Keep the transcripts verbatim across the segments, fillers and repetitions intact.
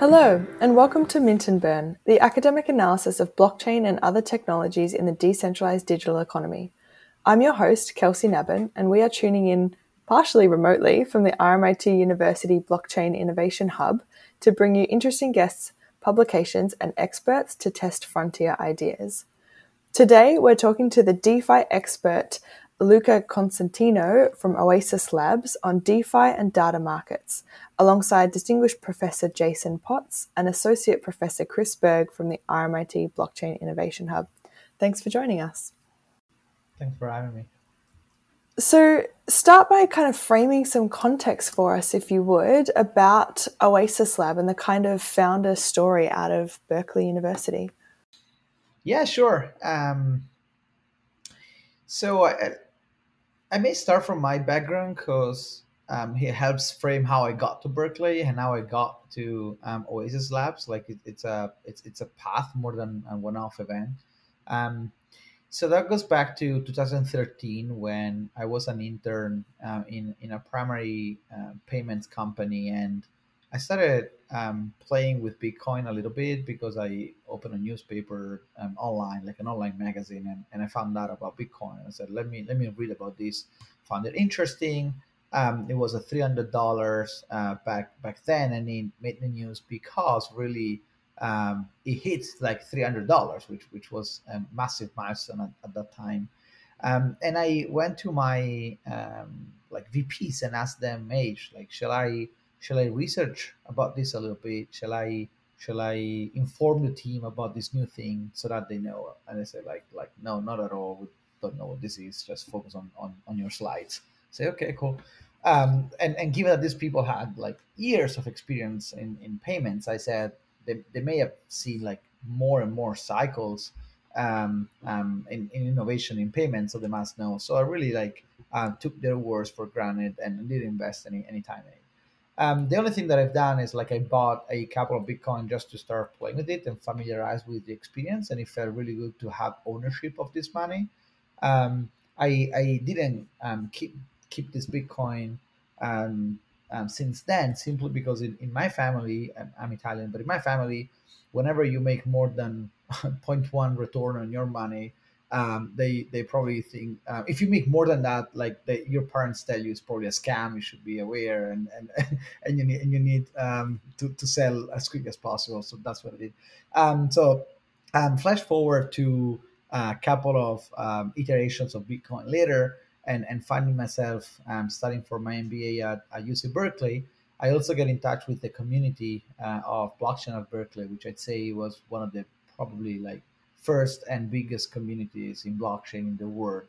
Hello, and welcome to Mint and Burn, the academic analysis of blockchain and other technologies in the decentralized digital economy. I'm your host, Kelsey Nabben, and we are tuning in partially remotely from the R M I T University Blockchain Innovation Hub to bring you interesting guests, publications, and experts to test frontier ideas. Today, we're talking to the DeFi expert, Luca Cosentino from Oasis Labs on DeFi and data markets, alongside distinguished Professor Jason Potts and Associate Professor Chris Berg from the R M I T Blockchain Innovation Hub. Thanks for joining us. Thanks for having me. So start by kind of framing some context for us, if you would, about Oasis Lab and the kind of founder story out of Berkeley University. Yeah, sure. Um, so I, I may start from my background because um, it helps frame how I got to Berkeley and how I got to um, Oasis Labs. Like it, it's a it's it's a path more than a one-off event. Um, so that goes back to two thousand thirteen when I was an intern uh, in in a primary uh, payments company, and I started um, playing with Bitcoin a little bit because I opened a newspaper um, online, like an online magazine, and, and I found out about Bitcoin. I said, let me let me read about this. Found it interesting. Um, it was a three hundred dollars uh, back back then, and it made the news because really um, it hit like three hundred dollars, which which was a massive milestone at, at that time. Um, and I went to my um, like V Ps and asked them, hey, like, shall I? Shall I research about this a little bit? Shall I shall I inform the team about this new thing so that they know? And they say like like no, not at all. We don't know what this is. Just focus on on, on your slides. Say okay, cool. Um, and and given that these people had like years of experience in, in payments, I said they they may have seen like more and more cycles um, um, in, in innovation in payments, so they must know. So I really like uh, took their words for granted and didn't invest any any time in it. Um, the only thing that I've done is like I bought a couple of Bitcoin just to start playing with it and familiarize with the experience, and it felt really good to have ownership of this money. Um, I I didn't um, keep keep this Bitcoin um, um, since then simply because in, in my family, I'm Italian, but in my family, whenever you make more than zero point one return on your money, um, they they probably think uh, if you make more than that, like they, your parents tell you it's probably a scam. You should be aware, and and and you need and you need um, to to sell as quick as possible. So that's what I did. Um, so um, flash forward to a couple of um, iterations of Bitcoin later, and and finding myself um, studying for my M B A at, at U C Berkeley. I also get in touch with the community uh, of Blockchain at Berkeley, which I'd say was one of the probably like first and biggest communities in blockchain in the world.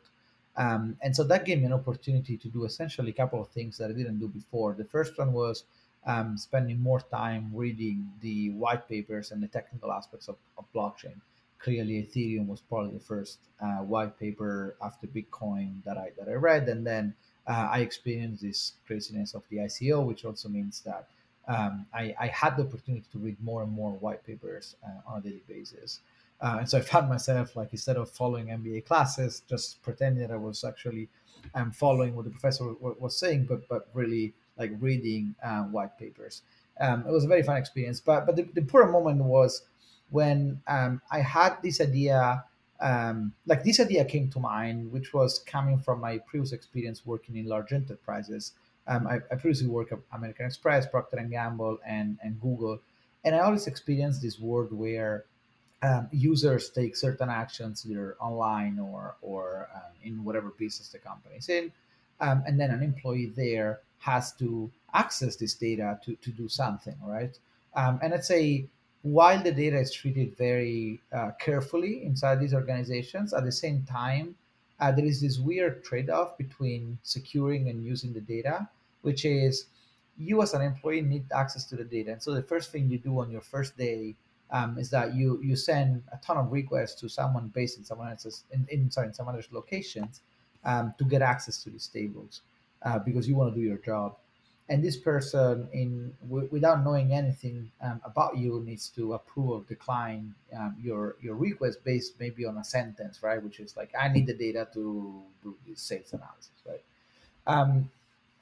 Um, and so that gave me an opportunity to do essentially a couple of things that I didn't do before. The first one was um, spending more time reading the white papers and the technical aspects of, of blockchain. Clearly, Ethereum was probably the first uh, white paper after Bitcoin that I that I read. And then uh, I experienced this craziness of the I C O, which also means that um, I, I had the opportunity to read more and more white papers uh, on a daily basis. Uh, and so I found myself, like, instead of following M B A classes, just pretending that I was actually um, following what the professor w- w- was saying, but but really, like, reading uh, white papers. Um, it was a very fun experience. But but the, the important moment was when um, I had this idea, um, like, this idea came to mind, which was coming from my previous experience working in large enterprises. Um, I, I previously worked at American Express, Procter and Gamble, and, and Google. And I always experienced this world where Um, users take certain actions either online or or um, in whatever business the company is in, um, and then an employee there has to access this data to, to do something, right? Um, and I'd say while the data is treated very uh, carefully inside these organizations, at the same time, uh, there is this weird trade-off between securing and using the data, which is you as an employee need access to the data. And so the first thing you do on your first day Um, is that you you send a ton of requests to someone based in someone else's in, in sorry in someone else's locations um, to get access to these tables uh, because you want to do your job, and this person in w- without knowing anything um, about you needs to approve or decline um, your your request based maybe on a sentence, right? Which is like I need the data to do sales analysis, right? Um,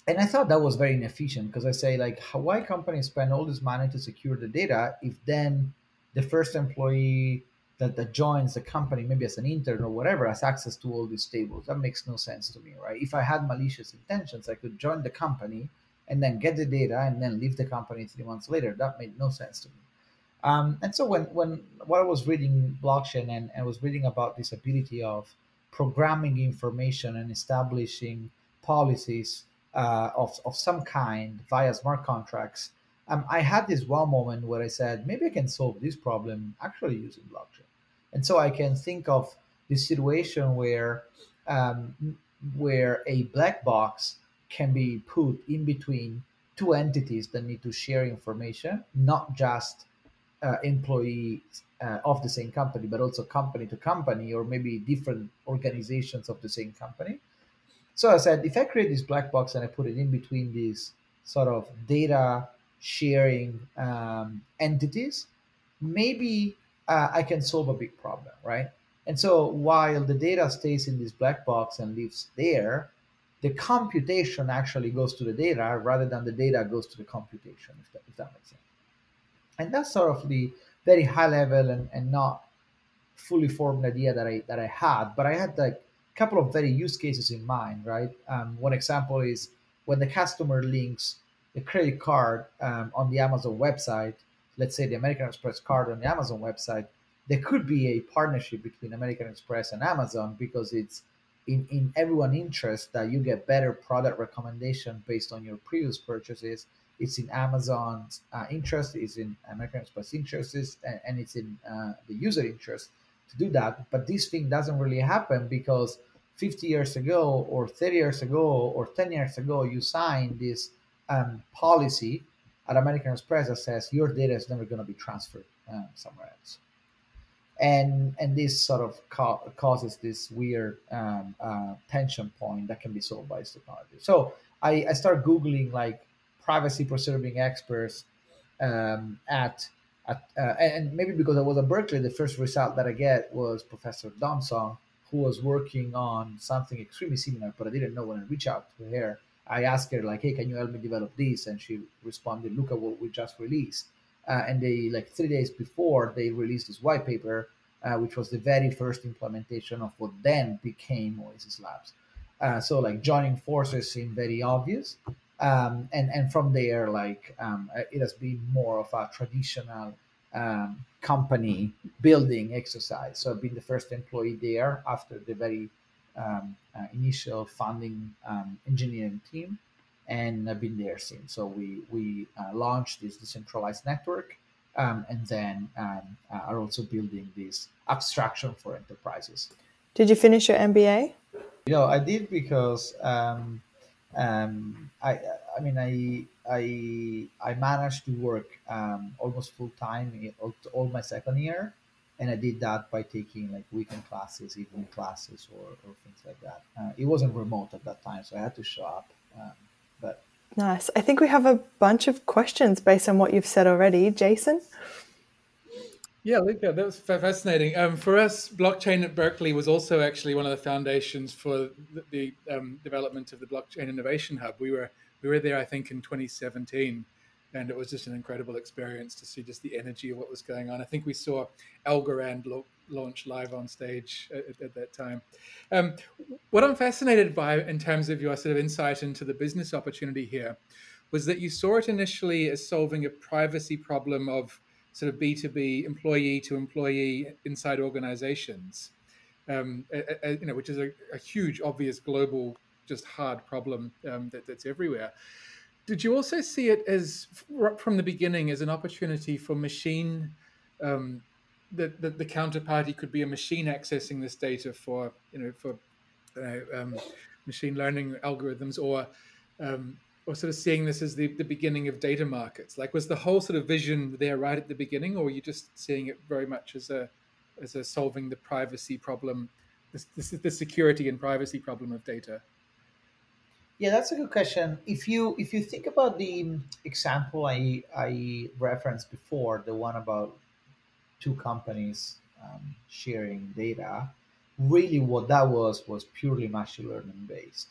And I thought that was very inefficient, because I say, like, how, why companies spend all this money to secure the data if then the first employee that, that joins the company, maybe as an intern or whatever, has access to all these tables? That makes no sense to me, right? If I had malicious intentions, I could join the company and then get the data and then leave the company three months later. That made no sense to me. Um, and so when, when, when I was reading blockchain and I was reading about this ability of programming information and establishing policies uh, of, of some kind via smart contracts, um, I had this wow moment where I said, maybe I can solve this problem actually using blockchain. And so I can think of this situation where, um, where a black box can be put in between two entities that need to share information, not just Uh, employees uh, of the same company, but also company to company, or maybe different organizations of the same company. So I said, if I create this black box and I put it in between these sort of data sharing um, entities, maybe uh, I can solve a big problem, right? And so while the data stays in this black box and lives there, the computation actually goes to the data rather than the data goes to the computation, if that, if that makes sense. And that's sort of the very high level and, and not fully formed idea that I that I had, but I had like a couple of very use cases in mind, right? Um, one example is when the customer links the credit card um, on the Amazon website, let's say the American Express card on the Amazon website, there could be a partnership between American Express and Amazon, because it's in, in everyone's interest that you get better product recommendation based on your previous purchases. It's in Amazon's uh, interest, it's in American Express interest, and, and it's in uh, the user interest to do that. But this thing doesn't really happen, because fifty years ago or thirty years ago or ten years ago, you signed this um, policy at American Express that says your data is never going to be transferred um, somewhere else. And and this sort of ca- causes this weird um, uh, tension point that can be solved by this technology. So I, I start Googling, like, privacy preserving experts um, at, at uh, and maybe because I was at Berkeley, the first result that I get was Professor Don Song, who was working on something extremely similar, but I didn't know when I reached out to her. I asked her, like, hey, can you help me develop this? And she responded, look at what we just released. Uh, and they, like three days before, they released this white paper, uh, which was the very first implementation of what then became Oasis Labs. Uh, so like joining forces seemed very obvious. Um, and, and from there, like, um, it has been more of a traditional um, company building exercise. So I've been the first employee there after the very um, uh, initial founding um, engineering team, and I've been there since. So we, we uh, launched this decentralized network, um, and then um, are also building this abstraction for enterprises. Did you finish your M B A? You know, I did, because... Um, Um, I, I mean, I, I, I managed to work um, almost full time all, all my second year, and I did that by taking like weekend classes, evening classes, or, or things like that. Uh, it wasn't remote at that time, so I had to show up. Um, but nice. I think we have a bunch of questions based on what you've said already, Jason. Yeah, Luca, that was fascinating. Um, for us, Blockchain at Berkeley was also actually one of the foundations for the, the um, development of the Blockchain Innovation Hub. We were we were there, I think, in twenty seventeen, and it was just an incredible experience to see just the energy of what was going on. I think we saw Algorand lo- launch live on stage at, at that time. Um, what I'm fascinated by in terms of your sort of insight into the business opportunity here was that you saw it initially as solving a privacy problem of sort of B to B, employee to employee inside organizations, um, a, a, you know, which is a, a huge, obvious global, just hard problem um, that, that's everywhere. Did you also see it as from the beginning as an opportunity for machine, um, that the, the counterparty could be a machine accessing this data for, you know, for uh, um, machine learning algorithms, or um, or sort of seeing this as the, the beginning of data markets? Like, was the whole sort of vision there right at the beginning, or were you just seeing it very much as a as a solving the privacy problem, this this is the security and privacy problem of data? Yeah, that's a good question. If you if you think about the example I I referenced before, the one about two companies um, sharing data, really what that was was purely machine learning based.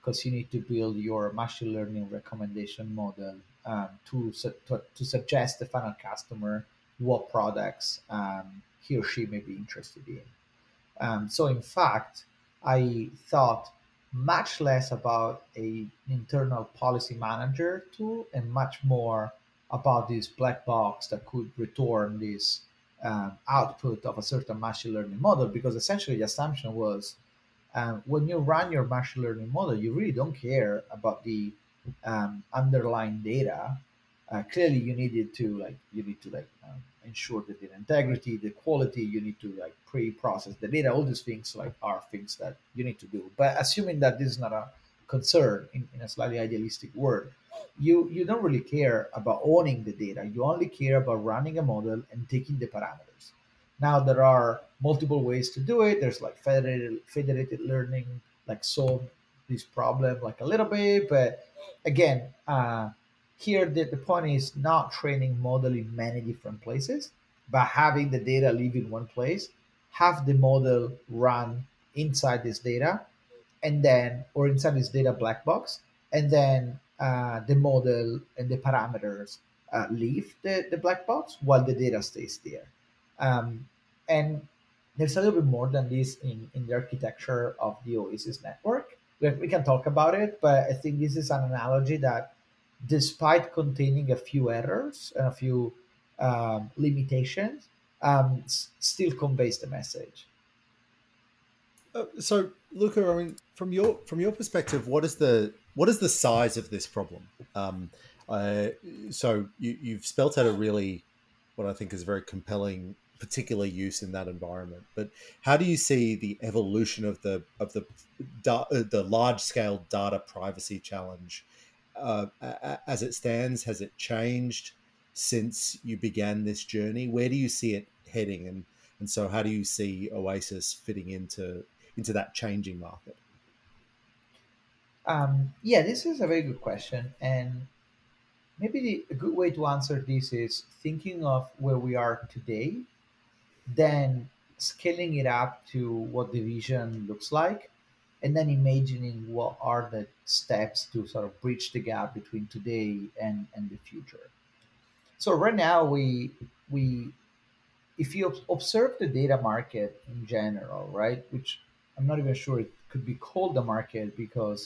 because you need to build your machine learning recommendation model um, to, su- to to suggest the final customer what products um, he or she may be interested in. Um, so in fact, I thought much less about an internal policy manager tool and much more about this black box that could return this um, output of a certain machine learning model, because essentially the assumption was um, when you run your machine learning model, you really don't care about the um, underlying data. Uh, clearly, you needed to like you need to like um, ensure the data integrity, the quality. You need to like pre-process the data. All these things like are things that you need to do. But assuming that this is not a concern in, in a slightly idealistic world, you you don't really care about owning the data. You only care about running a model and taking the parameters. Now there are multiple ways to do it. There's like federated federated learning, like solve this problem like a little bit. But again. Uh, Here, the, the point is not training model in many different places, but having the data live in one place, have the model run inside this data, and then, or inside this data black box, and then uh, the model and the parameters uh, leave the, the black box while the data stays there. Um, and there's a little bit more than this in, in the architecture of the Oasis network. We, we can talk about it, but I think this is an analogy that despite containing a few errors and a few um, limitations, um, s- still conveys the message. Uh, so, Luca, I mean, from your from your perspective, what is the what is the size of this problem? Um, uh, so, you, you've spelt out a really, what I think is a very compelling particular use in that environment. But how do you see the evolution of the of the da- the large scale data privacy challenge? Uh, as it stands, has it changed since you began this journey? Where do you see it heading, and and so how do you see Oasis fitting into into that changing market? Um, yeah, this is a very good question, and maybe the, a good way to answer this is thinking of where we are today, then scaling it up to what the vision looks like, and then imagining what are the steps to sort of bridge the gap between today and, and the future. So right now, we we if you observe the data market in general, right, which I'm not even sure it could be called the market, because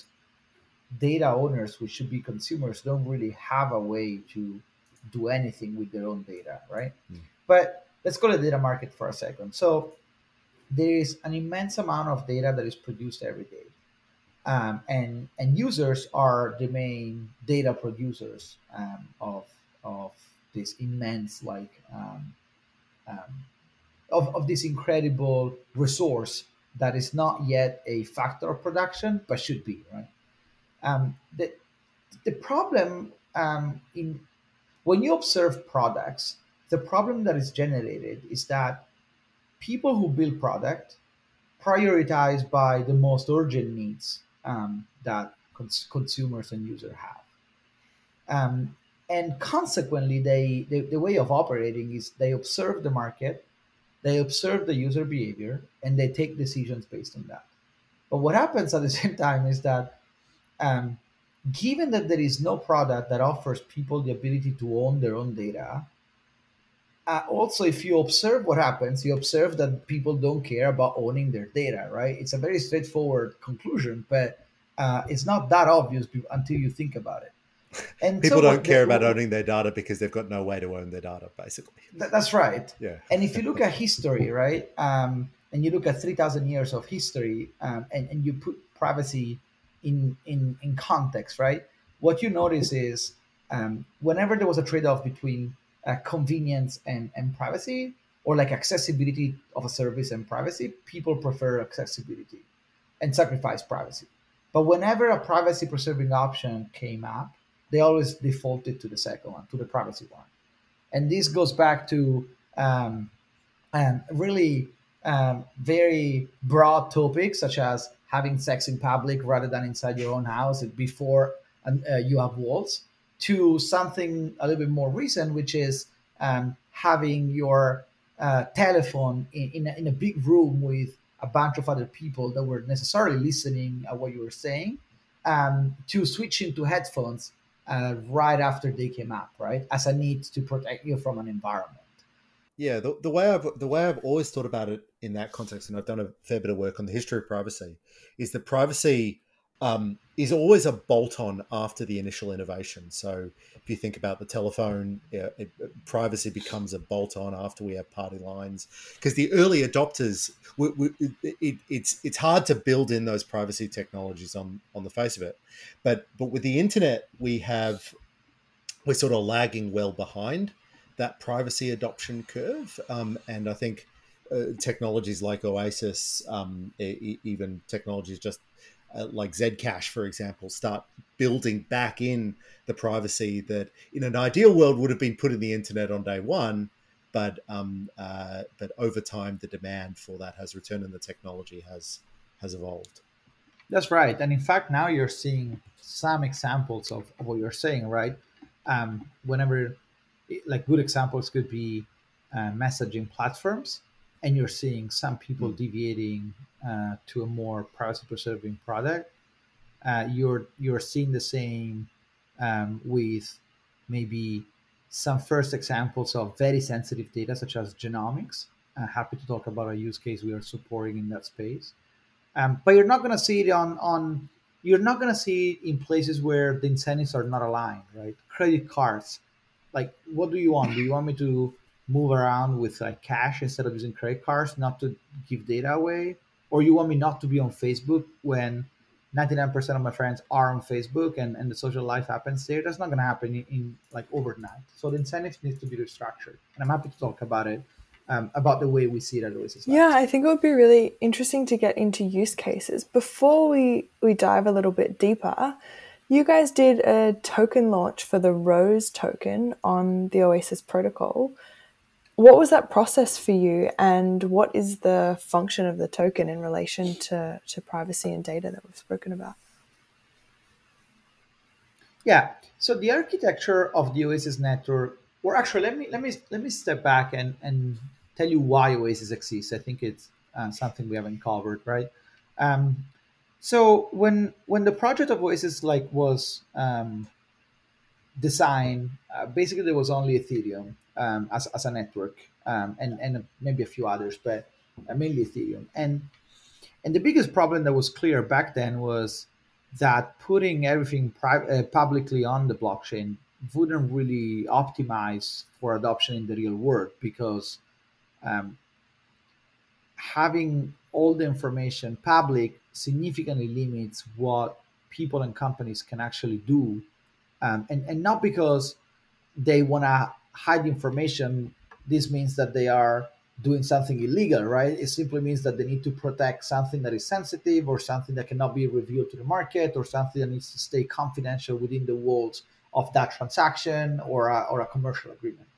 data owners, which should be consumers, don't really have a way to do anything with their own data, right? Mm. But let's go to the data market for a second. So there is an immense amount of data that is produced every day. Um, and, and users are the main data producers um, of, of this immense, like, um, um, of, of this incredible resource that is not yet a factor of production, but should be, right? Um, the, the problem um, in when you observe products, the problem that is generated is that people who build product prioritize by the most urgent needs um, that cons- consumers and users have. Um, and consequently, they, they the way of operating is they observe the market, they observe the user behavior, and they take decisions based on that. But what happens at the same time is that um, given that there is no product that offers people the ability to own their own data, Uh, also, if you observe what happens, you observe that people don't care about owning their data, right? It's a very straightforward conclusion, but uh, it's not that obvious be- until you think about it. And people so don't care they, about owning their data because they've got no way to own their data, basically. Th- that's right. Yeah. And if you look at history, right, um, and you look at three thousand years of history um, and, and you put privacy in, in, in context, right, what you notice is um, whenever there was a trade-off between Uh, convenience and, and privacy, or like accessibility of a service and privacy, people prefer accessibility and sacrifice privacy. But whenever a privacy preserving option came up, they always defaulted to the second one, to the privacy one. And this goes back to um, um, really um, very broad topics, such as having sex in public rather than inside your own house before uh, you have walls, to something a little bit more recent, which is um, having your uh, telephone in, in, a, in a big room with a bunch of other people that were necessarily listening at what you were saying, um, to switching to headphones uh, right after they came up, right? As a need to protect you from an environment. Yeah, the, the way I've the way I've always thought about it in that context, and I've done a fair bit of work on the history of privacy, is that privacy um, is always a bolt-on after the initial innovation. So if you think about the telephone, you know, it, privacy becomes a bolt-on after we have party lines, because the early adopters, we, we, it, it's it's hard to build in those privacy technologies on on the face of it, but but with the internet, we have we're sort of lagging well behind that privacy adoption curve. Um, and I think uh, technologies like Oasis, um, e- even technologies just uh, like Zcash, for example, start building back in the privacy that in an ideal world would have been put in the internet on day one. But um, uh, but over time, the demand for that has returned and the technology has has evolved. That's right. And in fact, now you're seeing some examples of what you're saying, right? Um, whenever... Like good examples could be uh, messaging platforms, and you're seeing some people deviating uh, to a more privacy-preserving product. Uh, you're you're seeing the same um, with maybe some first examples of very sensitive data, such as genomics. I'm happy to talk about a use case we are supporting in that space, um, but you're not going to see it on on you're not going to see it in places where the incentives are not aligned, right? Credit cards. Like, what do you want? Do you want me to move around with like cash instead of using credit cards, not to give data away? Or you want me not to be on Facebook when ninety-nine percent of my friends are on Facebook and, and the social life happens there? That's not going to happen in, in like overnight. So the incentives need to be restructured. And I'm happy to talk about it, um, about the way we see it at Oasis Labs. Yeah, I think it would be really interesting to get into use cases. Before we, we dive a little bit deeper, you guys did a token launch for the Rose token on the Oasis protocol. What was that process for you, and what is the function of the token in relation to, to privacy and data that we've spoken about? Yeah, so the architecture of the Oasis network, or actually, let me let me let me step back and, and tell you why Oasis exists. I think it's uh, something we haven't covered, right? Um, So when when the project of Oasis like was um, designed, uh, basically there was only Ethereum um, as as a network, um, and and maybe a few others, but mainly Ethereum. And and the biggest problem that was clear back then was that putting everything pri- uh, publicly on the blockchain wouldn't really optimize for adoption in the real world, because um, having all the information public significantly limits what people and companies can actually do. Um, and, and not because they want to hide information, this means that they are doing something illegal, right? It simply means that they need to protect something that is sensitive, or something that cannot be revealed to the market, or something that needs to stay confidential within the walls of that transaction or a, or a commercial agreement.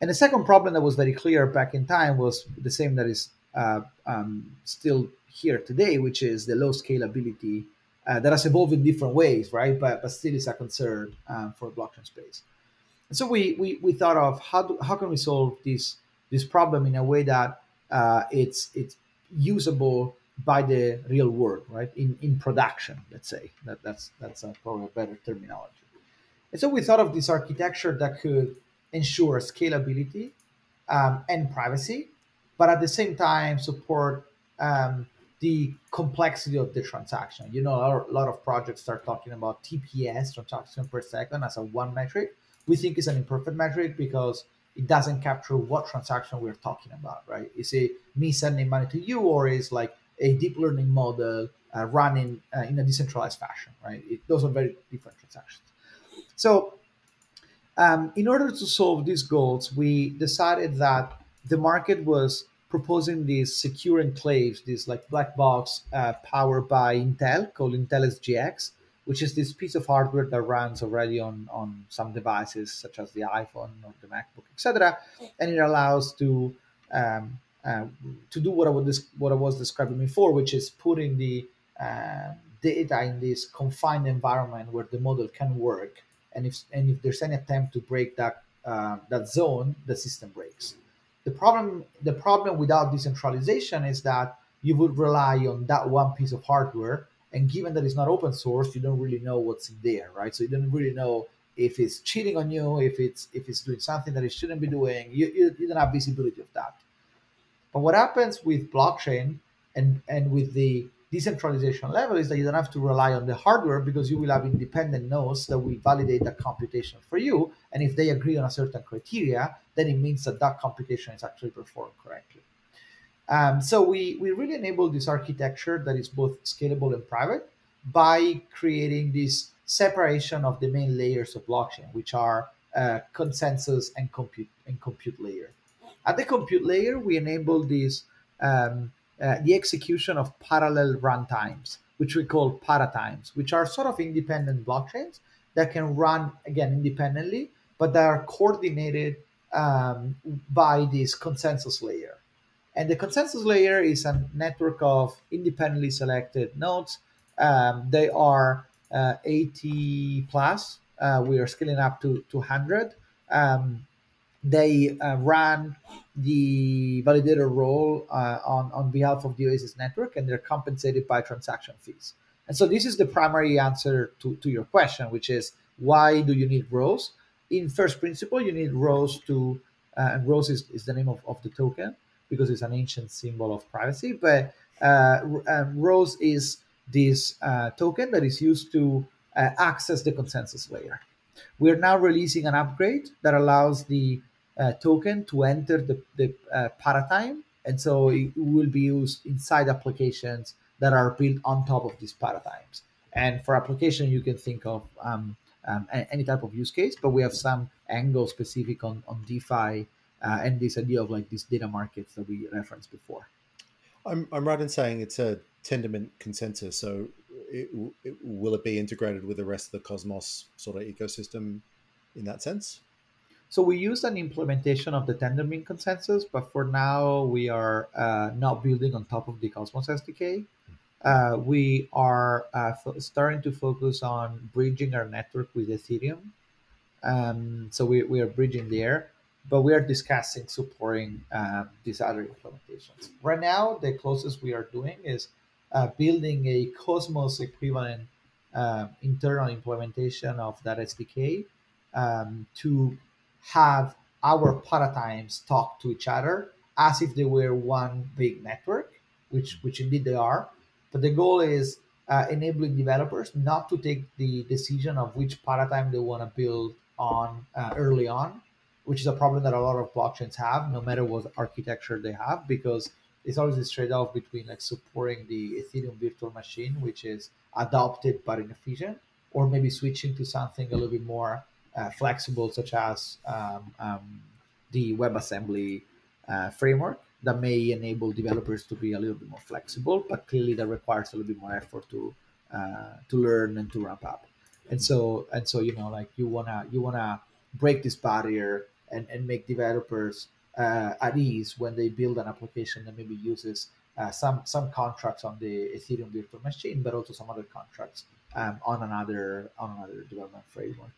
And the second problem that was very clear back in time was the same that is uh, um, still here today, which is the low scalability uh, that has evolved in different ways, right? But, but still is a concern um, for blockchain space. And so we we, we thought of how do, how can we solve this this problem in a way that uh, it's it's usable by the real world, right? In in production, let's say that that's that's a, probably a better terminology. And so we thought of this architecture that could ensure scalability um, and privacy, but at the same time support Um, the complexity of the transaction. You know, a lot of projects start talking about T P S, transaction per second, as a one metric. We think it's an imperfect metric because it doesn't capture what transaction we're talking about, right? Is it me sending money to you, or is like a deep learning model uh, running uh, in a decentralized fashion, right? It, those are very different transactions. So um, in order to solve these goals, we decided that the market was proposing these secure enclaves, these like black box uh, powered by Intel, called Intel S G X, which is this piece of hardware that runs already on, on some devices such as the iPhone or the MacBook, et cetera. And it allows to um, uh, to do what I was what I was describing before, which is putting the uh, data in this confined environment where the model can work. And if and if there's any attempt to break that uh, that zone, the system breaks. The problem, the problem without decentralization is that you would rely on that one piece of hardware And given that it's not open source, you don't really know what's in there, right? So you don't really know if it's cheating on you, if it's if it's doing something that it shouldn't be doing. You, you, you don't have visibility of that. But what happens with blockchain and, and with the decentralization level is that you don't have to rely on the hardware, because you will have independent nodes that will validate that computation for you. And if they agree on a certain criteria, then it means that that computation is actually performed correctly. Um, so we, we really enable this architecture that is both scalable and private by creating this separation of the main layers of blockchain, which are uh, consensus and compute and compute layer. At the compute layer, we enable this um, uh, the execution of parallel runtimes, which we call paratimes, which are sort of independent blockchains that can run, again, independently, but that are coordinated um, by this consensus layer. And the consensus layer is a network of independently selected nodes. Um, they are uh, eighty plus. Uh, we are scaling up to two hundred. Um, they uh, run the validator role uh, on, on behalf of the Oasis network, and they're compensated by transaction fees. And so this is the primary answer to, to your question, which is, why do you need Rose? In first principle, you need Rose to, uh, and Rose is, is the name of, of the token, because it's an ancient symbol of privacy. But uh, um, Rose is this uh, token that is used to uh, access the consensus layer. We're now releasing an upgrade that allows the uh, token to enter the, the uh, paratime. And so it will be used inside applications that are built on top of these paratimes. And for application, you can think of um, um, any type of use case, but we have some angle specific on, on DeFi Uh, and this idea of like these data markets that we referenced before. I'm I'm right in saying it's a Tendermint consensus. So it, it, will it be integrated with the rest of the Cosmos sort of ecosystem in that sense? So we use an implementation of the Tendermint consensus, but for now we are uh, not building on top of the Cosmos S D K. Uh, we are uh, f- starting to focus on bridging our network with Ethereum. Um, so we, we are bridging there. But we are discussing supporting um, these other implementations. Right now, the closest we are doing is uh, building a Cosmos equivalent uh, internal implementation of that S D K um, to have our paratimes talk to each other as if they were one big network, which, which indeed they are. But the goal is uh, enabling developers not to take the decision of which paratime they want to build on uh, early on, which is a problem that a lot of blockchains have, no matter what architecture they have, because it's always this trade-off between like supporting the Ethereum virtual machine, which is adopted but inefficient, or maybe switching to something a little bit more uh, flexible, such as um, um, the WebAssembly uh, framework that may enable developers to be a little bit more flexible, but clearly that requires a little bit more effort to uh, to learn and to ramp up. And so, and so, you know, like you wanna you wanna break this barrier And, and make developers uh, at ease when they build an application that maybe uses uh, some some contracts on the Ethereum virtual machine, but also some other contracts um, on another on another development framework.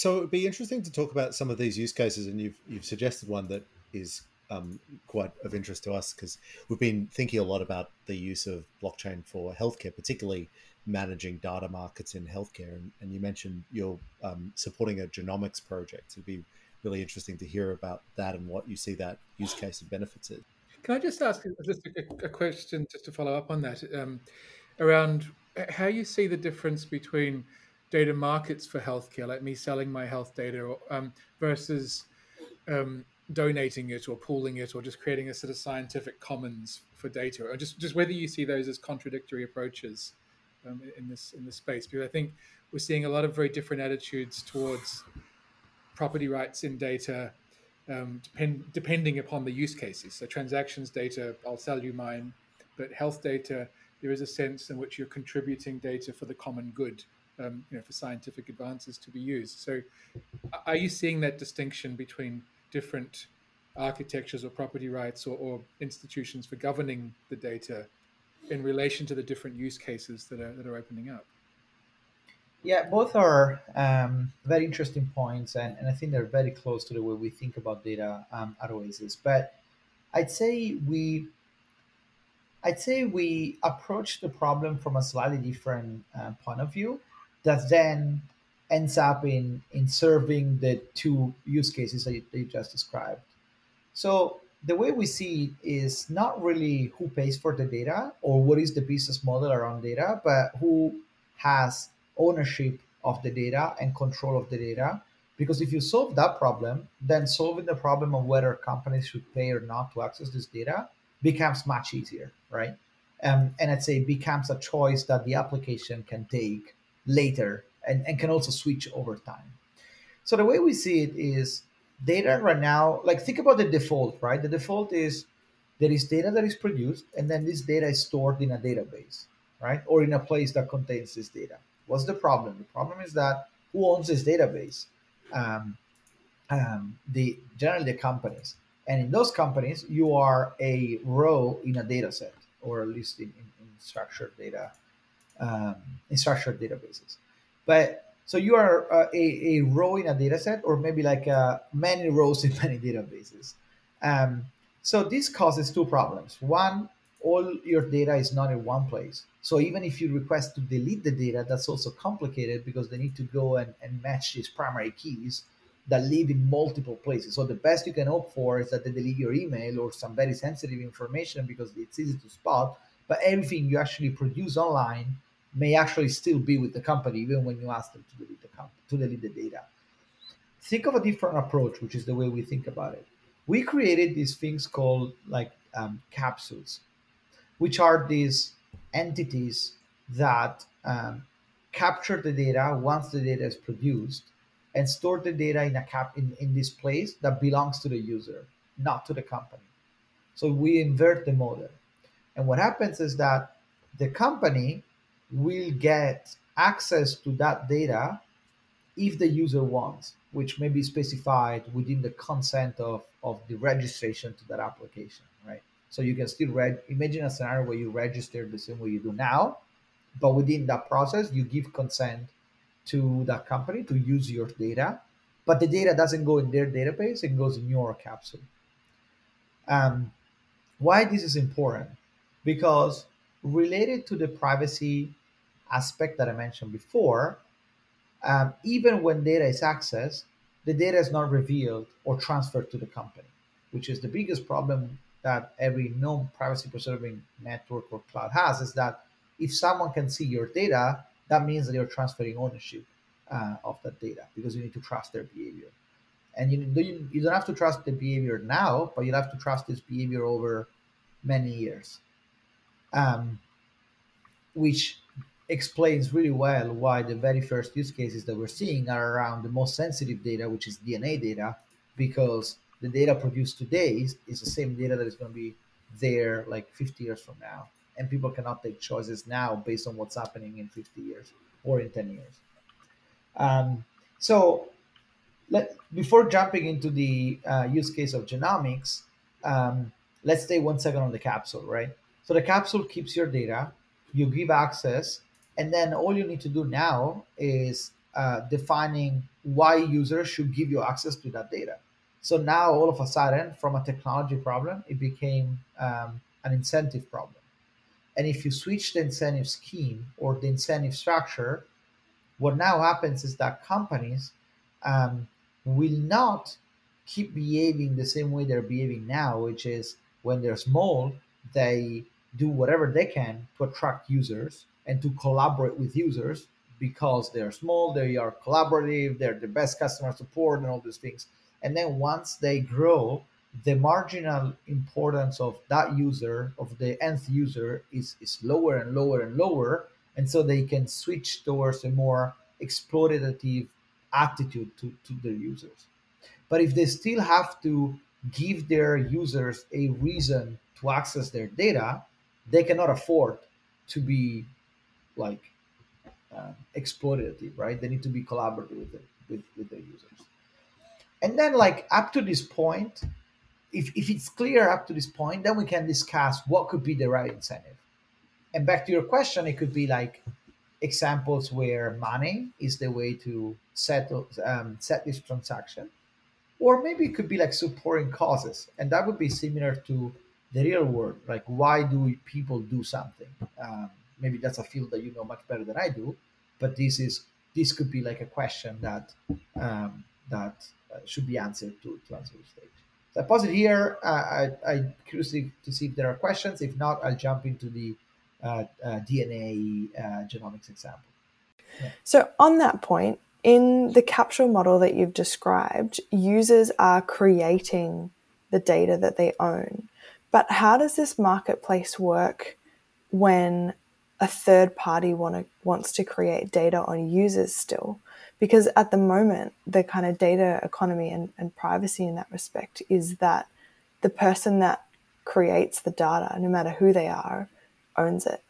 So it'd be interesting to talk about some of these use cases, and you've you've suggested one that is um, quite of interest to us, because we've been thinking a lot about the use of blockchain for healthcare, particularly managing data markets in healthcare. And, and you mentioned you're um, supporting a genomics project. It'd be really interesting to hear about that and what you see that use case and benefits is. Can I just ask just a, a question just to follow up on that um, around how you see the difference between data markets for healthcare, like me selling my health data or, um, versus um, donating it or pooling it or just creating a sort of scientific commons for data, or just, just whether you see those as contradictory approaches Um, in this in this space, because I think we're seeing a lot of very different attitudes towards property rights in data, um, depend, depending upon the use cases. So transactions data, I'll sell you mine, but health data, there is a sense in which you're contributing data for the common good, um, you know, for scientific advances to be used. So, are you seeing that distinction between different architectures or property rights or, or institutions for governing the data in relation to the different use cases that are that are opening up? Yeah, both are um, very interesting points, and, and I think they're very close to the way we think about data um, at Oasis. But I'd say we I'd say we approach the problem from a slightly different uh, point of view that then ends up in, in serving the two use cases that you, that you just described. So the way we see it is not really who pays for the data or what is the business model around data, but who has ownership of the data and control of the data. Because if you solve that problem, then solving the problem of whether companies should pay or not to access this data becomes much easier, right? Um, and I'd say becomes a choice that the application can take later and, and can also switch over time. So the way we see it is data right now, like think about the default, right? The default is there is data that is produced and then this data is stored in a database, right? Or in a place that contains this data. What's the problem? The problem is that who owns this database? Um, um, the generally the companies. And in those companies, you are a row in a data set, or at least in, in, in structured data, um, in structured databases. But so you are uh, a, a row in a data set, or maybe like uh, many rows in many databases. Um, so this causes two problems. One, all your data is not in one place. So even if you request to delete the data, that's also complicated because they need to go and, and match these primary keys that live in multiple places. So the best you can hope for is that they delete your email or some very sensitive information because it's easy to spot, but everything you actually produce online may actually still be with the company, even when you ask them to delete the, comp- to delete the data. Think of a different approach, which is the way we think about it. We created these things called like um, capsules, which are these entities that um, capture the data once the data is produced and store the data in a cap in, in this place that belongs to the user, not to the company. So we invert the model. And what happens is that the company will get access to that data if the user wants, which may be specified within the consent of, of the registration to that application, right? So you can still reg- imagine a scenario where you register the same way you do now, but within that process, you give consent to that company to use your data, but the data doesn't go in their database, it goes in your capsule. Um, why this is important? Because related to the privacy aspect that I mentioned before, um, even when data is accessed, the data is not revealed or transferred to the company, which is the biggest problem that every known privacy preserving network or cloud has, is that if someone can see your data, that means that you're transferring ownership uh, of that data because you need to trust their behavior. And you, you don't have to trust the behavior now, but you'll have to trust this behavior over many years, um, which explains really well why the very first use cases that we're seeing are around the most sensitive data, which is D N A data, because the data produced today is, is the same data that is going to be there like fifty years from now. And people cannot take choices now based on what's happening in fifty years or in ten years. Um, so let, before jumping into the uh, use case of genomics, um, let's stay one second on the capsule, right? So the capsule keeps your data, you give access, and then all you need to do now is uh, defining why users should give you access to that data. So now all of a sudden, from a technology problem, it became um, an incentive problem. And if you switch the incentive scheme or the incentive structure, what now happens is that companies um, will not keep behaving the same way they're behaving now, which is when they're small, they do whatever they can to attract users and to collaborate with users because they're small, they are collaborative, they're the best customer support and all these things. And then once they grow, the marginal importance of that user, of the nth user, is, is lower and lower and lower. And so they can switch towards a more exploitative attitude to, to their users. But if they still have to give their users a reason to access their data, they cannot afford to be like uh, exploitative, right? They need to be collaborative with, the, with, with their users. And then like up to this point, If, if it's clear up to this point, then we can discuss what could be the right incentive. And back to your question, it could be like examples where money is the way to settle, um, set this transaction. Or maybe it could be like supporting causes. And that would be similar to the real world, like why do people do something? Um, maybe that's a field that you know much better than I do, but this is this could be like a question that um, that should be answered to, to answer the stage. So I pause it here. Uh, I, I'm curious to see if there are questions. If not, I'll jump into the uh, uh, D N A uh, genomics example. Yeah. So on that point, in the capsule model that you've described, users are creating the data that they own. But how does this marketplace work when a third party wanna, wants to create data on users still? Because at the moment, the kind of data economy and, and privacy in that respect is that the person that creates the data, no matter who they are, owns it.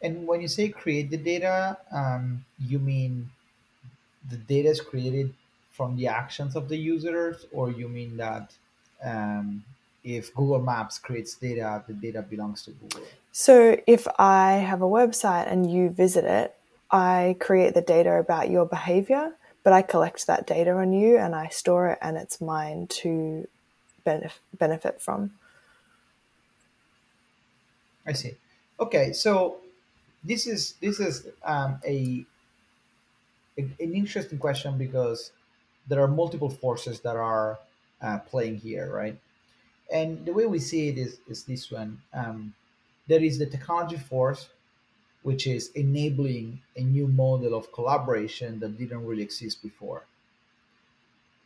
And when you say create the data, um, you mean the data is created from the actions of the users, or you mean that um, if Google Maps creates data, the data belongs to Google? So if I have a website and you visit it, I create the data about your behavior, but I collect that data on you and I store it and it's mine to benef- benefit from. I see. Okay, so... This is this is um, a, a an interesting question because there are multiple forces that are uh, playing here, right? And the way we see it is is this one: um, there is the technology force, which is enabling a new model of collaboration that didn't really exist before.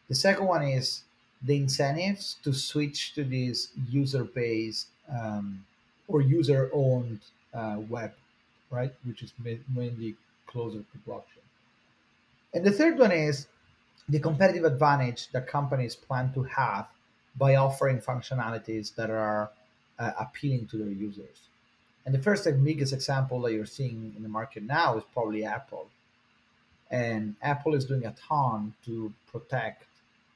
The second one is the incentives to switch to this user-based um, or user-owned uh, web. Right, which is mainly closer to blockchain. And the third one is the competitive advantage that companies plan to have by offering functionalities that are uh, appealing to their users. And the first and biggest example that you're seeing in the market now is probably Apple. And Apple is doing a ton to protect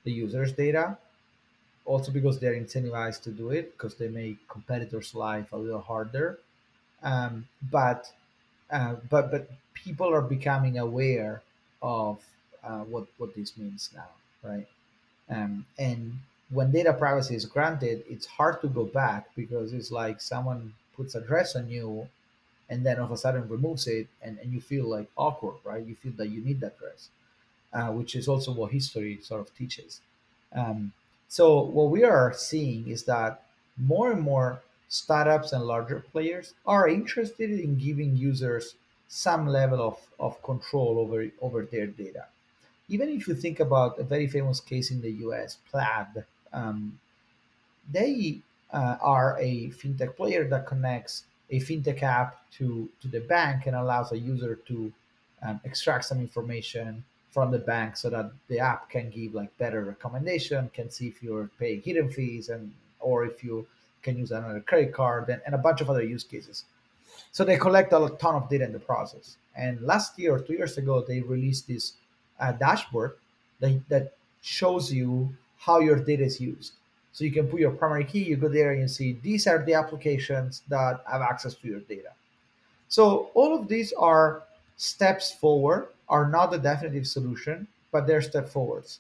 the users' data, also because they're incentivized to do it, because they make competitors' life a little harder. Um, but Uh, but but people are becoming aware of uh, what what this means now, right? Um, and when data privacy is granted, it's hard to go back because it's like someone puts a dress on you, and then all of a sudden removes it, and, and you feel like awkward, right? You feel that you need that dress, uh, which is also what history sort of teaches. Um, so what we are seeing is that more and more startups and larger players are interested in giving users some level of, of control over, over their data. Even if you think about a very famous case in the U S, Plaid, um, they uh, are a fintech player that connects a fintech app to, to the bank and allows a user to um, extract some information from the bank so that the app can give like better recommendation, can see if you're paying hidden fees and or if you can use another credit card and, and a bunch of other use cases. So they collect a ton of data in the process. And last year or two years ago, they released this uh, dashboard that, that shows you how your data is used. So you can put your primary key, you go there and you see these are the applications that have access to your data. So all of these are steps forward, are not the definitive solution, but they're step forwards.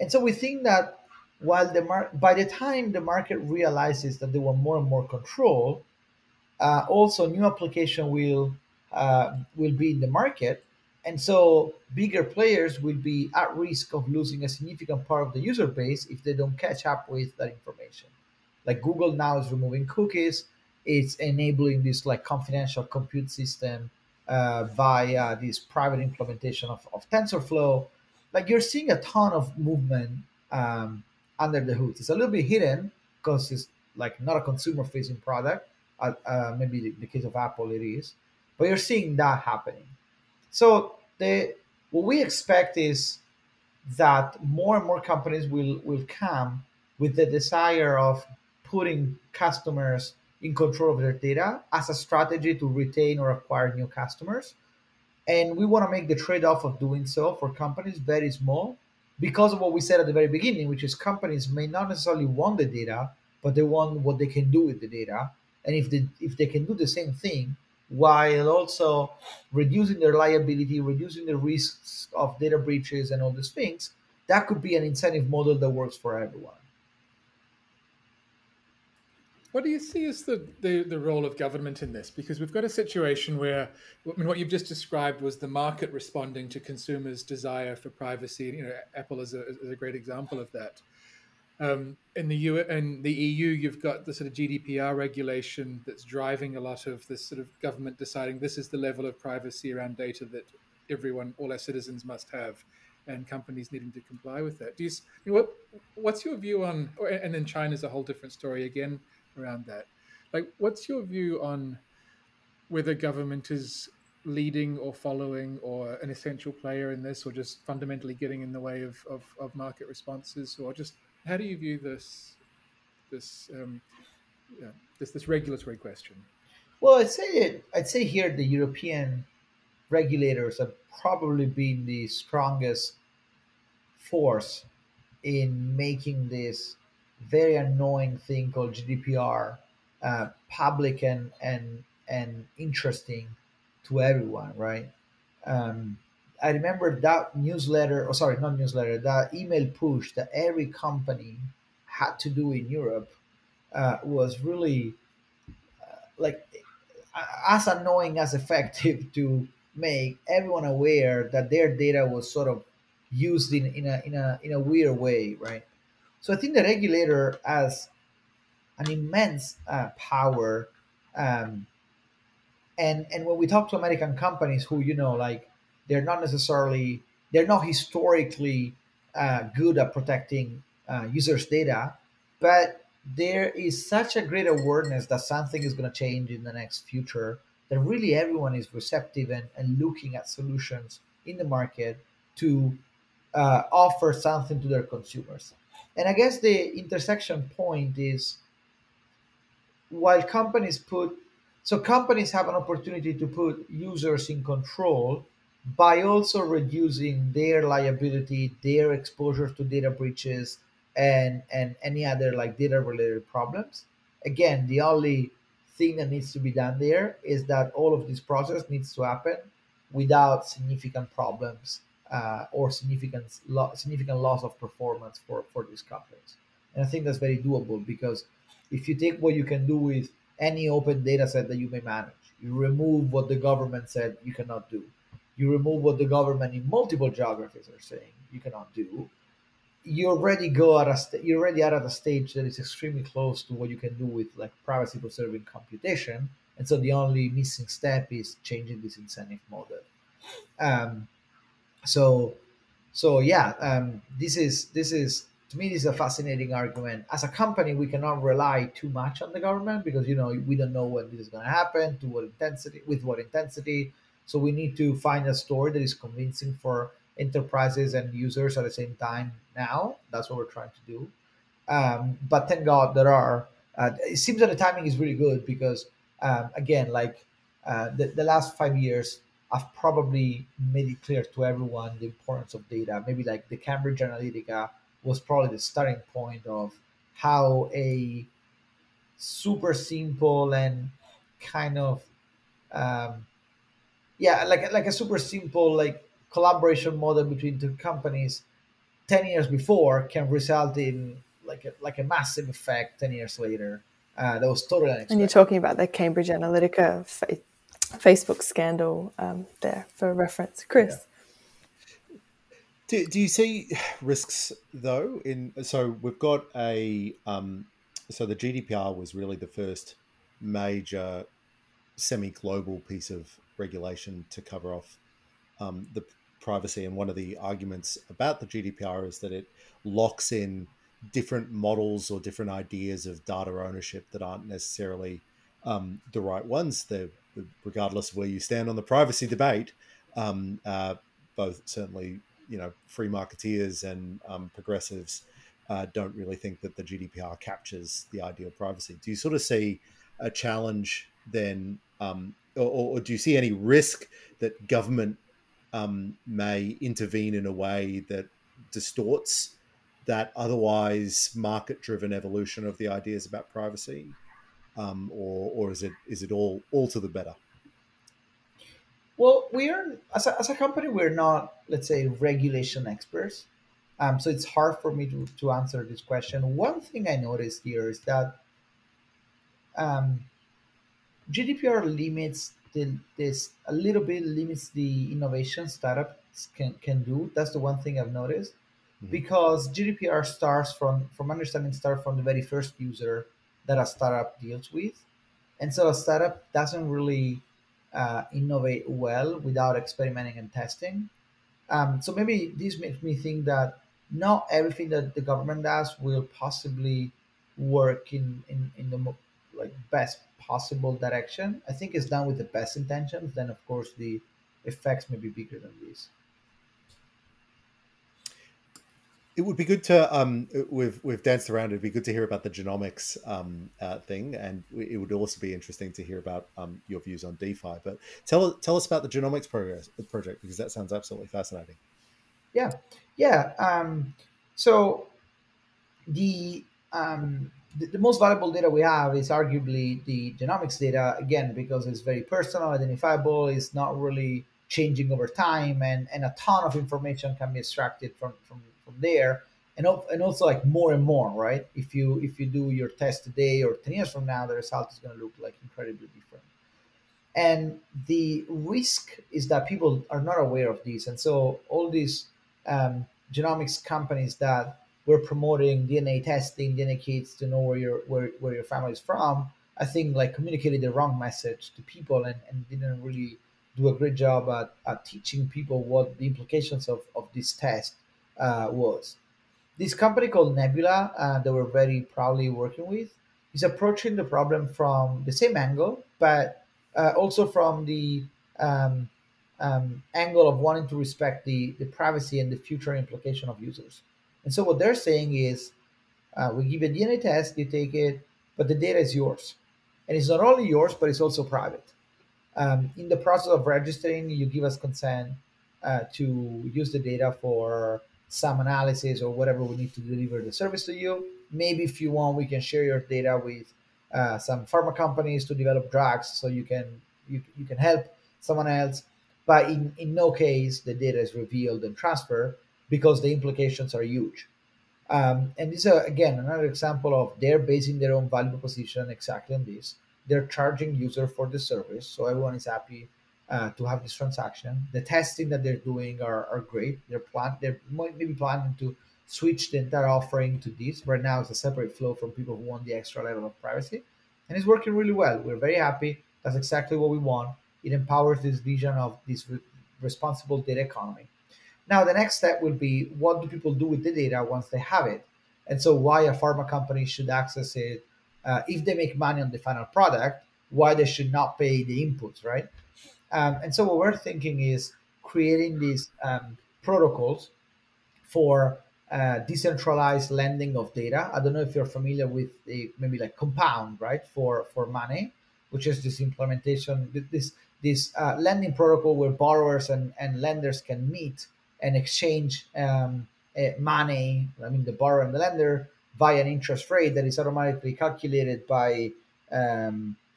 And so we think that While the mar- by the time the market realizes that they want more and more control, uh, also new application will uh, will be in the market, and so bigger players will be at risk of losing a significant part of the user base if they don't catch up with that information. Like Google now is removing cookies, it's enabling this like confidential compute system uh, via this private implementation of, of TensorFlow. Like you're seeing a ton of movement. Um, Under the hood, it's a little bit hidden because it's like not a consumer-facing product. Uh, uh, maybe the, the case of Apple, it is, but you're seeing that happening. So the what we expect is that more and more companies will will come with the desire of putting customers in control of their data as a strategy to retain or acquire new customers, and we want to make the trade-off of doing so for companies very small. Because of what we said at the very beginning, which is companies may not necessarily want the data, but they want what they can do with the data. And if they, if they can do the same thing, while also reducing their liability, reducing the risks of data breaches and all these things, that could be an incentive model that works for everyone. What do you see as the, the, the role of government in this? Because we've got a situation where, I mean, what you've just described was the market responding to consumers' desire for privacy. You know, Apple is a, is a great example of that. Um, in the U, in the E U, you've got the sort of G D P R regulation that's driving a lot of this sort of government deciding this is the level of privacy around data that everyone, all our citizens must have, and companies needing to comply with that. Do you, you know, what, what's your view on, or, and then China's a whole different story again, around that. Like, what's your view on whether government is leading or following or an essential player in this, or just fundamentally getting in the way of, of, of market responses, or just how do you view this this um, yeah, this this regulatory question? Well, I'd say it, I'd say here the European regulators have probably been the strongest force in making this very annoying thing called G D P R uh, public and and and interesting to everyone, right? Um, I remember that newsletter, or sorry, not newsletter, that email push that every company had to do in Europe uh, was really uh, like as annoying as effective to make everyone aware that their data was sort of used in, in a in a in a weird way, right? So I think the regulator has an immense uh, power, um, and and when we talk to American companies who, you know, like they're not necessarily, they're not historically uh, good at protecting uh, users' data, but there is such a great awareness that something is going to change in the next future that really everyone is receptive and, and looking at solutions in the market to uh, offer something to their consumers. And I guess the intersection point is while companies put, so companies have an opportunity to put users in control by also reducing their liability, their exposure to data breaches and, and any other like data related problems. Again, the only thing that needs to be done there is that all of this process needs to happen without significant problems. Uh, or significant, lo- significant loss of performance for, for these companies. And I think that's very doable because if you take what you can do with any open data set that you may manage, you remove what the government said you cannot do, you remove what the government in multiple geographies are saying you cannot do, you already go at a st- you're already at a stage that is extremely close to what you can do with like privacy preserving computation. And so the only missing step is changing this incentive model. Um, So, so yeah, um, this is, this is, to me, this is a fascinating argument. As a company, we cannot rely too much on the government because, you know, we don't know when this is going to happen, to what intensity, with what intensity. So we need to find a story that is convincing for enterprises and users at the same time now. That's what we're trying to do. Um, but thank God there are, uh, it seems that the timing is really good because, um, again, like uh, the, the last five years, I've probably made it clear to everyone the importance of data. Maybe like the Cambridge Analytica was probably the starting point of how a super simple and kind of, um, yeah, like like a super simple like collaboration model between two companies ten years before can result in like a, like a massive effect ten years later. Uh, that was totally unexpected. And you're talking about the Cambridge Analytica faith. Facebook scandal um, there for reference. Chris? Yeah. Do, do you see risks though? In so we've got a, um, so the G D P R was really the first major semi-global piece of regulation to cover off um, the privacy. And one of the arguments about the G D P R is that it locks in different models or different ideas of data ownership that aren't necessarily um, the right ones. They're regardless of where you stand on the privacy debate, um, uh, both certainly, you know, free marketeers and um, progressives uh, don't really think that the G D P R captures the ideal privacy. Do you sort of see a challenge then, um, or, or do you see any risk that government um, may intervene in a way that distorts that otherwise market-driven evolution of the ideas about privacy? Um, or, or is it is it all all to the better? Well, we are as a, as a company, we're not, let's say, regulation experts. Um, so it's hard for me to, to answer this question. One thing I noticed here is that um, G D P R limits the, this a little bit, limits the innovation startups can, can do. That's the one thing I've noticed, mm-hmm. because G D P R starts from, from understanding, start from the very first user that a startup deals with. And so a startup doesn't really uh, innovate well without experimenting and testing. Um, so maybe this makes me think that not everything that the government does will possibly work in, in, in the like best possible direction. I think it's done with the best intentions. Then, of course, the effects may be bigger than this. It would be good to, um, we've, we've danced around, it'd be good to hear about the genomics um, uh, thing, and it would also be interesting to hear about um, your views on DeFi, but tell, tell us about the genomics progress, project, because that sounds absolutely fascinating. Yeah, yeah. Um, so the, um, the the most valuable data we have is arguably the genomics data, again, because it's very personal, identifiable, it's not really changing over time, and, and a ton of information can be extracted from, from from there, and and also like more and more, right? If you if you do your test today or ten years from now, the result is going to look like incredibly different. And the risk is that people are not aware of this, and so all these um, genomics companies that were promoting D N A testing, D N A kits to know where your where where your family is from, I think like communicated the wrong message to people, and, and didn't really do a great job at, at teaching people what the implications of, of this test Uh, was. This company called Nebula uh, that we're very proudly working with is approaching the problem from the same angle, but uh, also from the um, um, angle of wanting to respect the, the privacy and the future implication of users. And so what they're saying is, uh, we give a D N A test, you take it, but the data is yours. And it's not only yours, but it's also private. Um, in the process of registering, you give us consent uh, to use the data for some analysis or whatever we need to deliver the service to you. Maybe if you want, we can share your data with uh, some pharma companies to develop drugs, so you can you, you can help someone else. But in, in no case, the data is revealed and transferred, because the implications are huge. Um, and this is, again, another example of they're basing their own value proposition exactly on this. They're charging user for the service, so everyone is happy Uh, to have this transaction. The testing that they're doing are, are great. They're plan they're maybe planning to switch the entire offering to this. Right now it's a separate flow from people who want the extra level of privacy, and it's working really well. We're very happy. That's exactly what we want. It empowers this vision of this re- responsible data economy. Now the next step will be, what do people do with the data once they have it? And so why a pharma company should access it uh, if they make money on the final product, why they should not pay the inputs, right? Um, and so what we're thinking is creating these um, protocols for uh, decentralized lending of data. I don't know if you're familiar with a, maybe like Compound, right, for, for money, which is this implementation, this this uh, lending protocol where borrowers and, and lenders can meet and exchange um, money, I mean the borrower and the lender, via an interest rate that is automatically calculated by um,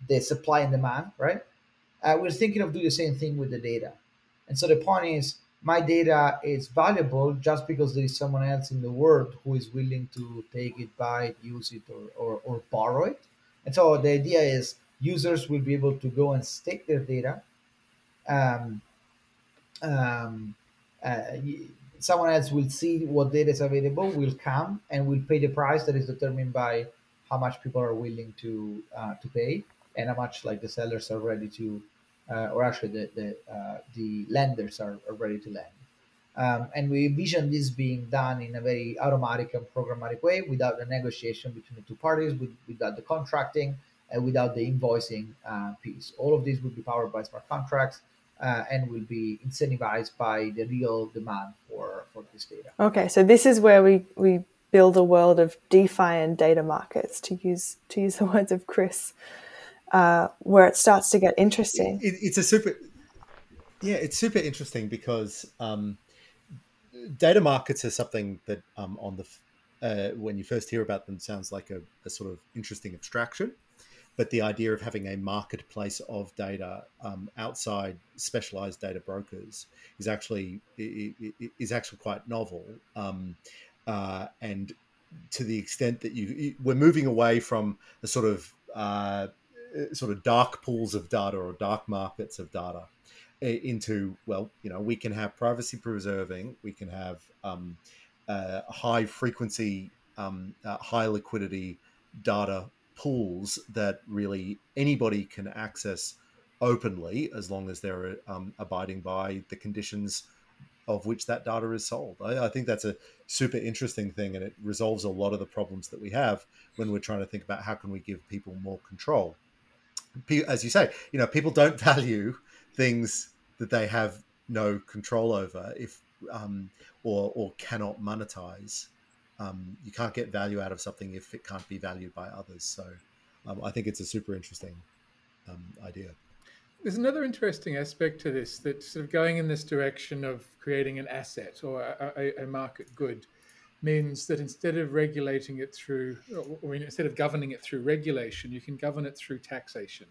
the supply and demand, right? Uh, we're thinking of doing the same thing with the data. And so the point is, my data is valuable just because there is someone else in the world who is willing to take it, buy it, use it, or, or, or borrow it. And so the idea is users will be able to go and stake their data. Um, um, uh, someone else will see what data is available, will come, and will pay the price that is determined by how much people are willing to uh, to pay, and how much like the sellers are ready to Uh, or actually the the, uh, the lenders are, are ready to lend. Um, and we envision this being done in a very automatic and programmatic way, without the negotiation between the two parties, with, without the contracting, and without the invoicing uh, piece. All of these will be powered by smart contracts uh, and will be incentivized by the real demand for, for this data. Okay, so this is where we, we build a world of DeFi and data markets, to use to use the words of Chris. Uh, where it starts to get interesting. It, it's a super, yeah, it's super interesting because um, data markets are something that um, on the uh, when you first hear about them sounds like a, a sort of interesting abstraction, But the idea of having a marketplace of data um, outside specialized data brokers is actually is actually quite novel. Um, uh, and to the extent that you, we're moving away from the sort of uh, sort of dark pools of data or dark markets of data into, well, you know, we can have privacy preserving, we can have um, uh, high frequency, um, uh, high liquidity data pools that really anybody can access openly as long as they're um, abiding by the conditions of which that data is sold. I, I think that's a super interesting thing, and it resolves a lot of the problems that we have when we're trying to think about how can we give people more control. As you say, you know, people don't value things that they have no control over, if um, or or cannot monetize. Um, you can't get value out of something if it can't be valued by others. So um, I think it's a super interesting um, idea. There's another interesting aspect to this that's sort of going in this direction of creating an asset or a, a, a market good means that instead of regulating it through, or instead of governing it through regulation, you can govern it through taxation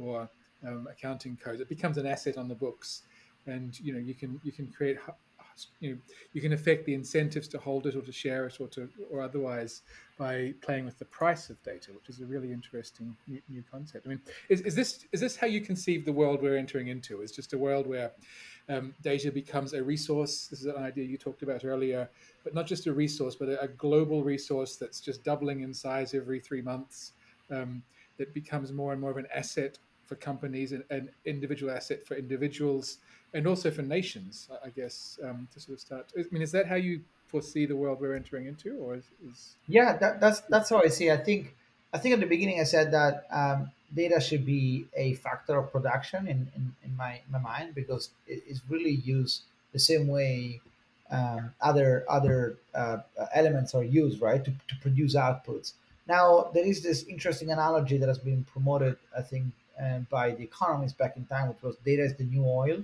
or um, accounting codes. It becomes an asset on the books, and you know you can you can create. You know, you can affect the incentives to hold it or to share it or to or otherwise by playing with the price of data, which is a really interesting new, new concept. I mean, is, is this is this how you conceive the world we're entering into? It's just a world where um, data becomes a resource. This is an idea you talked about earlier, but not just a resource, but a, a global resource that's just doubling in size every three months. Um, that becomes more and more of an asset for companies and an individual asset for individuals, and also for nations, I guess, um, to sort of start. I mean, is that how you foresee the world we're entering into, or is? is... Yeah, that, that's that's how I see. I think I think at the beginning I said that um, data should be a factor of production in, in, in my my mind, because it is really used the same way um, other other uh, elements are used, right, to, to produce outputs. Now there is this interesting analogy that has been promoted, I think, uh, by the economists back in time, which was data is the new oil.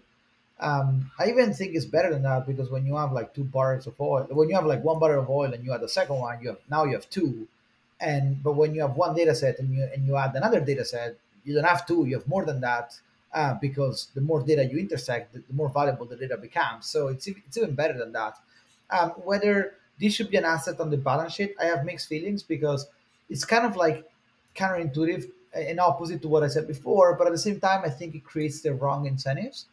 Um, I even think it's better than that, because when you have like two barrels of oil, when you have like one barrel of oil and you add the second one, you have now you have two. And but when you have one data set and you and you add another data set, you don't have two, you have more than that, uh, because the more data you intersect, the, the more valuable the data becomes. So it's it's even better than that. Um, whether this should be an asset on the balance sheet, I have mixed feelings, because it's kind of like counterintuitive and opposite to what I said before. But at the same time, I think it creates the wrong incentives.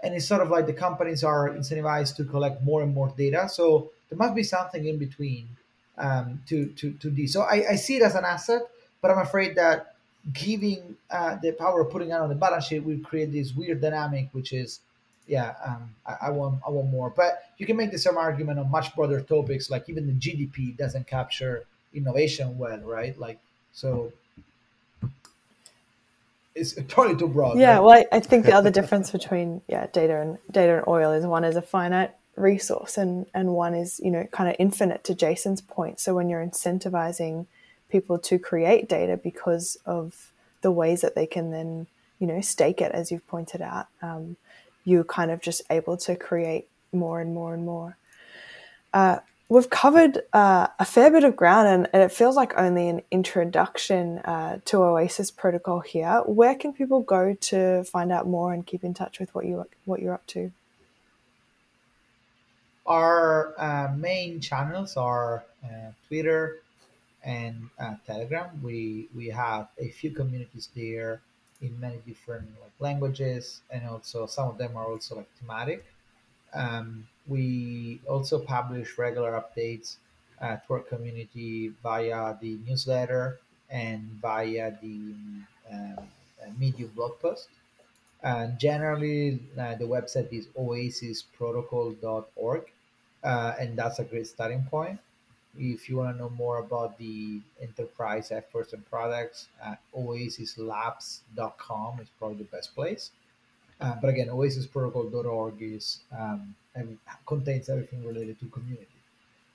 And it's sort of like the companies are incentivized to collect more and more data. So there must be something in between um, to, to, to this. So I, I see it as an asset, but I'm afraid that giving uh, the power of putting it on the balance sheet will create this weird dynamic, which is, yeah, um, I, I want I want more. But you can make the same argument on much broader topics, like even the G D P doesn't capture innovation well, right? Like, so... It's totally too broad. Yeah, right? Well, I, I think the other difference between yeah data and data and oil is one is a finite resource, and, and one is, you know, kind of infinite, to Jason's point. So when you're incentivizing people to create data because of the ways that they can then, you know, stake it, as you've pointed out, um, you're kind of just able to create more and more and more. Uh, We've covered uh, a fair bit of ground, and, and it feels like only an introduction uh, to Oasis Protocol here. Where can people go to find out more and keep in touch with what, you, what you're up to? Our uh, main channels are uh, Twitter and uh, Telegram. We we have a few communities there in many different like languages, and also some of them are also like thematic. Um, we also publish regular updates uh, to our community via the newsletter and via the um, Medium blog post. Uh, generally, uh, the website is oasis protocol dot org, uh, and that's a great starting point. If you want to know more about the enterprise efforts and products, uh, oasis labs dot com is probably the best place. Uh, but again, oasis protocol dot org is um, and contains everything related to community.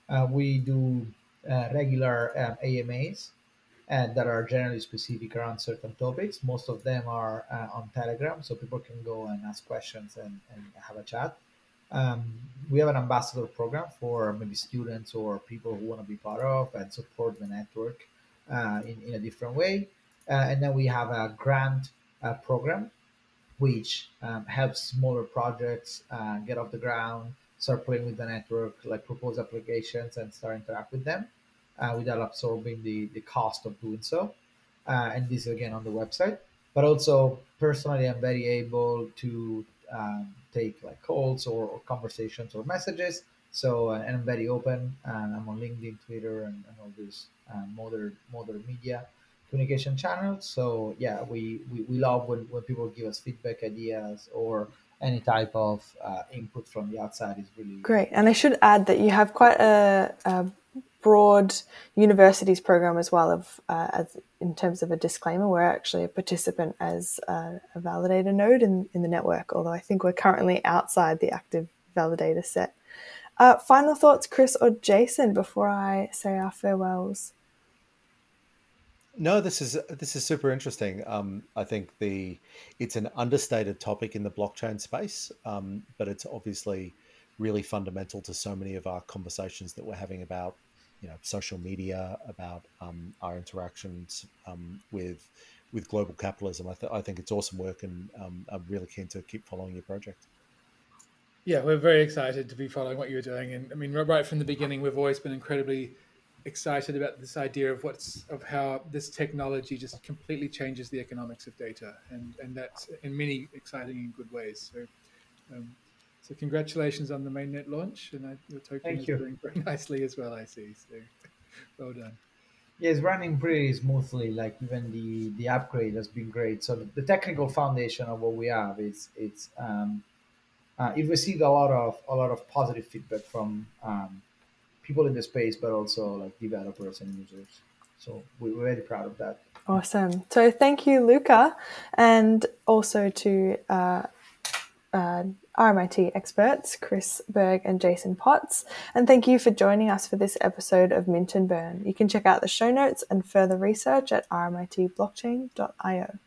Uh, we do uh, regular um, A M As and that are generally specific around certain topics. Most of them are uh, on Telegram, so people can go and ask questions and, and have a chat. Um, we have an ambassador program for maybe students or people who want to be part of and support the network uh, in, in a different way. Uh, and then we have a grant uh, program, which um, helps smaller projects uh, get off the ground, start playing with the network, like propose applications and start interact with them uh, without absorbing the, the cost of doing so. Uh, and this again on the website. But also personally, I'm very able to um, take like calls or, or conversations or messages. So uh, and I'm very open. Uh, I'm on LinkedIn, Twitter, and, and all these uh, modern modern media communication channels. So yeah, we, we, we love when, when people give us feedback, ideas, or any type of uh, input from the outside is really great. And I should add that you have quite a, a broad universities program as well, of uh, as in terms of a disclaimer, we're actually a participant as a, a validator node in, in the network, although I think we're currently outside the active validator set. Uh, final thoughts, Chris or Jason, before I say our farewells? No, this is this is super interesting. Um, I think the it's an understated topic in the blockchain space, um, but it's obviously really fundamental to so many of our conversations that we're having about, you know, social media, about um, our interactions um, with with global capitalism. I, th- I think it's awesome work, and um, I'm really keen to keep following your project. Yeah, we're very excited to be following what you're doing, and I mean, right from the beginning, we've always been incredibly excited about this idea of what's of how this technology just completely changes the economics of data, and and that's in many exciting and good ways. So, um, so congratulations on the mainnet launch, and I, your token is doing very nicely as well. I see. So, well done. Yeah, it's running pretty smoothly. Like even the the upgrade has been great. So the technical foundation of what we have is it's um, uh, it received a lot of a lot of positive feedback from. Um, people in the space, but also like developers and users. So we're very proud of that. Awesome. So thank you, Luca, and also to uh, uh, R M I T experts, Chris Berg and Jason Potts. And thank you for joining us for this episode of Mint and Burn. You can check out the show notes and further research at r m i t blockchain dot i o.